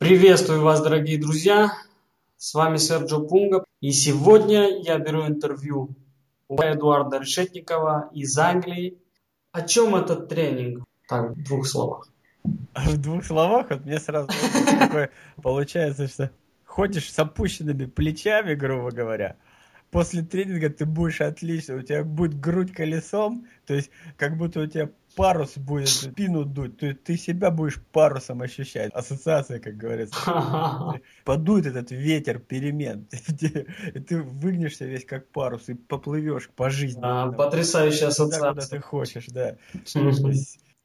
Приветствую вас, дорогие друзья! С вами Серджо Пунга. И сегодня я беру интервью у Эдуарда Решетникова из Англии. О чем этот тренинг? Так, в двух словах. В двух словах? Вот мне сразу такое получается, что ходишь с опущенными плечами, грубо говоря. После тренинга ты будешь отлично, у тебя будет грудь колесом, то есть как будто у тебя парус будет спину дуть, то есть ты себя будешь парусом ощущать. Ассоциация, как говорится. Подует этот ветер перемен, и ты выгнешься весь как парус и поплывешь по жизни. Потрясающая ассоциация. Куда ты хочешь, да.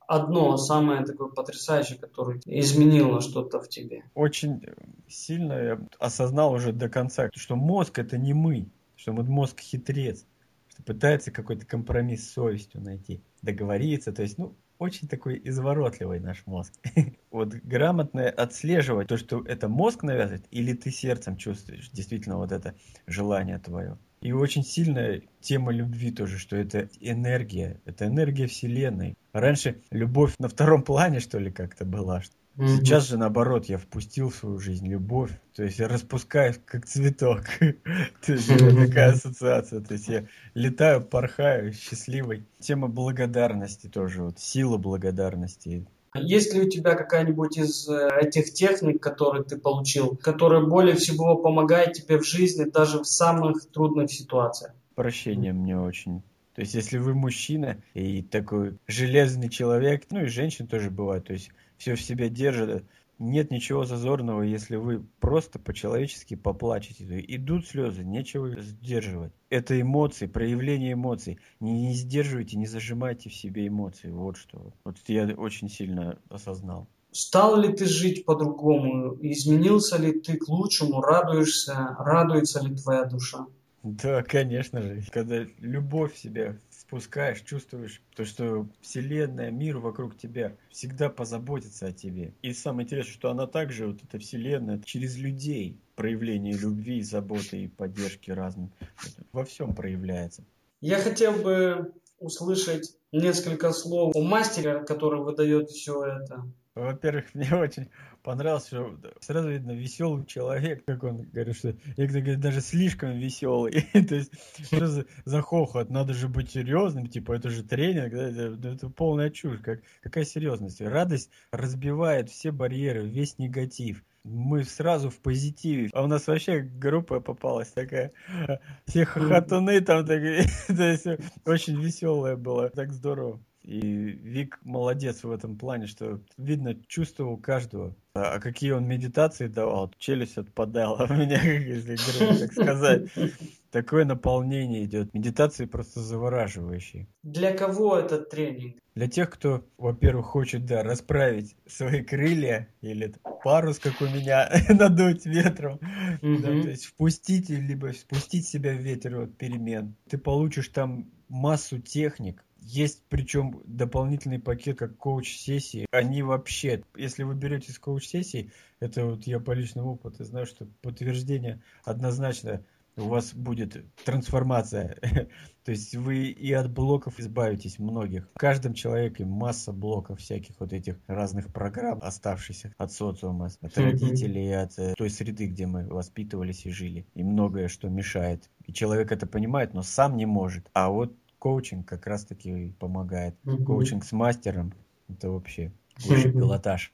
Одно самое такое потрясающее, которое изменило что-то в тебе. Очень сильно я осознал уже до конца, что мозг — это не мы. Что мозг хитрец, что пытается какой-то компромисс с совестью найти, договориться. То есть, очень такой изворотливый наш мозг. Вот грамотно отслеживать то, что это мозг навязывает, или ты сердцем чувствуешь действительно вот это желание твое. И очень сильная тема любви тоже, что это энергия Вселенной. Раньше любовь на втором плане, что ли, как-то была. Сейчас же наоборот, я впустил в свою жизнь любовь, то есть я распускаюсь как цветок, то есть такая ассоциация, то есть я летаю, порхаю, счастливый. Тема благодарности тоже, вот сила благодарности. Есть ли у тебя какая-нибудь из этих техник, которые ты получил, которая более всего помогает тебе в жизни, даже в самых трудных ситуациях? Прощение мне очень. То есть если вы мужчина и такой железный человек, и женщин тоже бывает, то есть все в себе держит, нет ничего зазорного, если вы просто по-человечески поплачете. Идут слезы, нечего сдерживать. Это эмоции, проявление эмоций. Не сдерживайте, не зажимайте в себе эмоции. Вот что. Вот я очень сильно осознал. Стал ли ты жить по-другому? Изменился ли ты к лучшему? Радуешься? Радуется ли твоя душа? Да, конечно же. Когда любовь в себя спускаешь, чувствуешь то, что Вселенная, мир вокруг тебя всегда позаботится о тебе. И самое интересное, что она также, вот эта Вселенная, через людей проявление любви, заботы и поддержки разным во всем проявляется. Я хотел бы услышать несколько слов о мастере, который выдает все это. Во-первых, мне очень понравилось, что сразу видно, веселый человек, как он говорит, что я говорю, даже слишком веселый. То есть, что за хохот? Надо же быть серьезным, типа это же тренинг, да? Это полная чушь. Какая серьезность? Радость разбивает все барьеры, весь негатив. Мы сразу в позитиве. А у нас вообще группа попалась такая. Все хохотуны там такие. Очень веселая была. Так здорово. И Вик молодец в этом плане, что видно, чувствовал каждого. А какие он медитации давал, челюсть отпадала у меня, если грубо так сказать. Такое наполнение идет. Медитации просто завораживающие. Для кого этот тренинг? Для тех, кто, во-первых, хочет, расправить свои крылья или парус, как у меня, надуть ветром. Да, то есть впустить, либо спустить себя в ветер от перемен. Ты получишь там массу техник. Есть причем дополнительный пакет, как коуч-сессии. Они вообще, если вы берете с коуч-сессий, это вот я по личному опыту знаю, что подтверждение однозначно у вас будет трансформация. То есть вы и от блоков избавитесь многих. В каждом человеке масса блоков всяких вот этих разных программ, оставшихся от социума, от родителей, от той среды, где мы воспитывались и жили. И многое, что мешает. И человек это понимает, но сам не может. А вот коучинг как раз-таки помогает. Коучинг с мастером — это вообще высший пилотаж.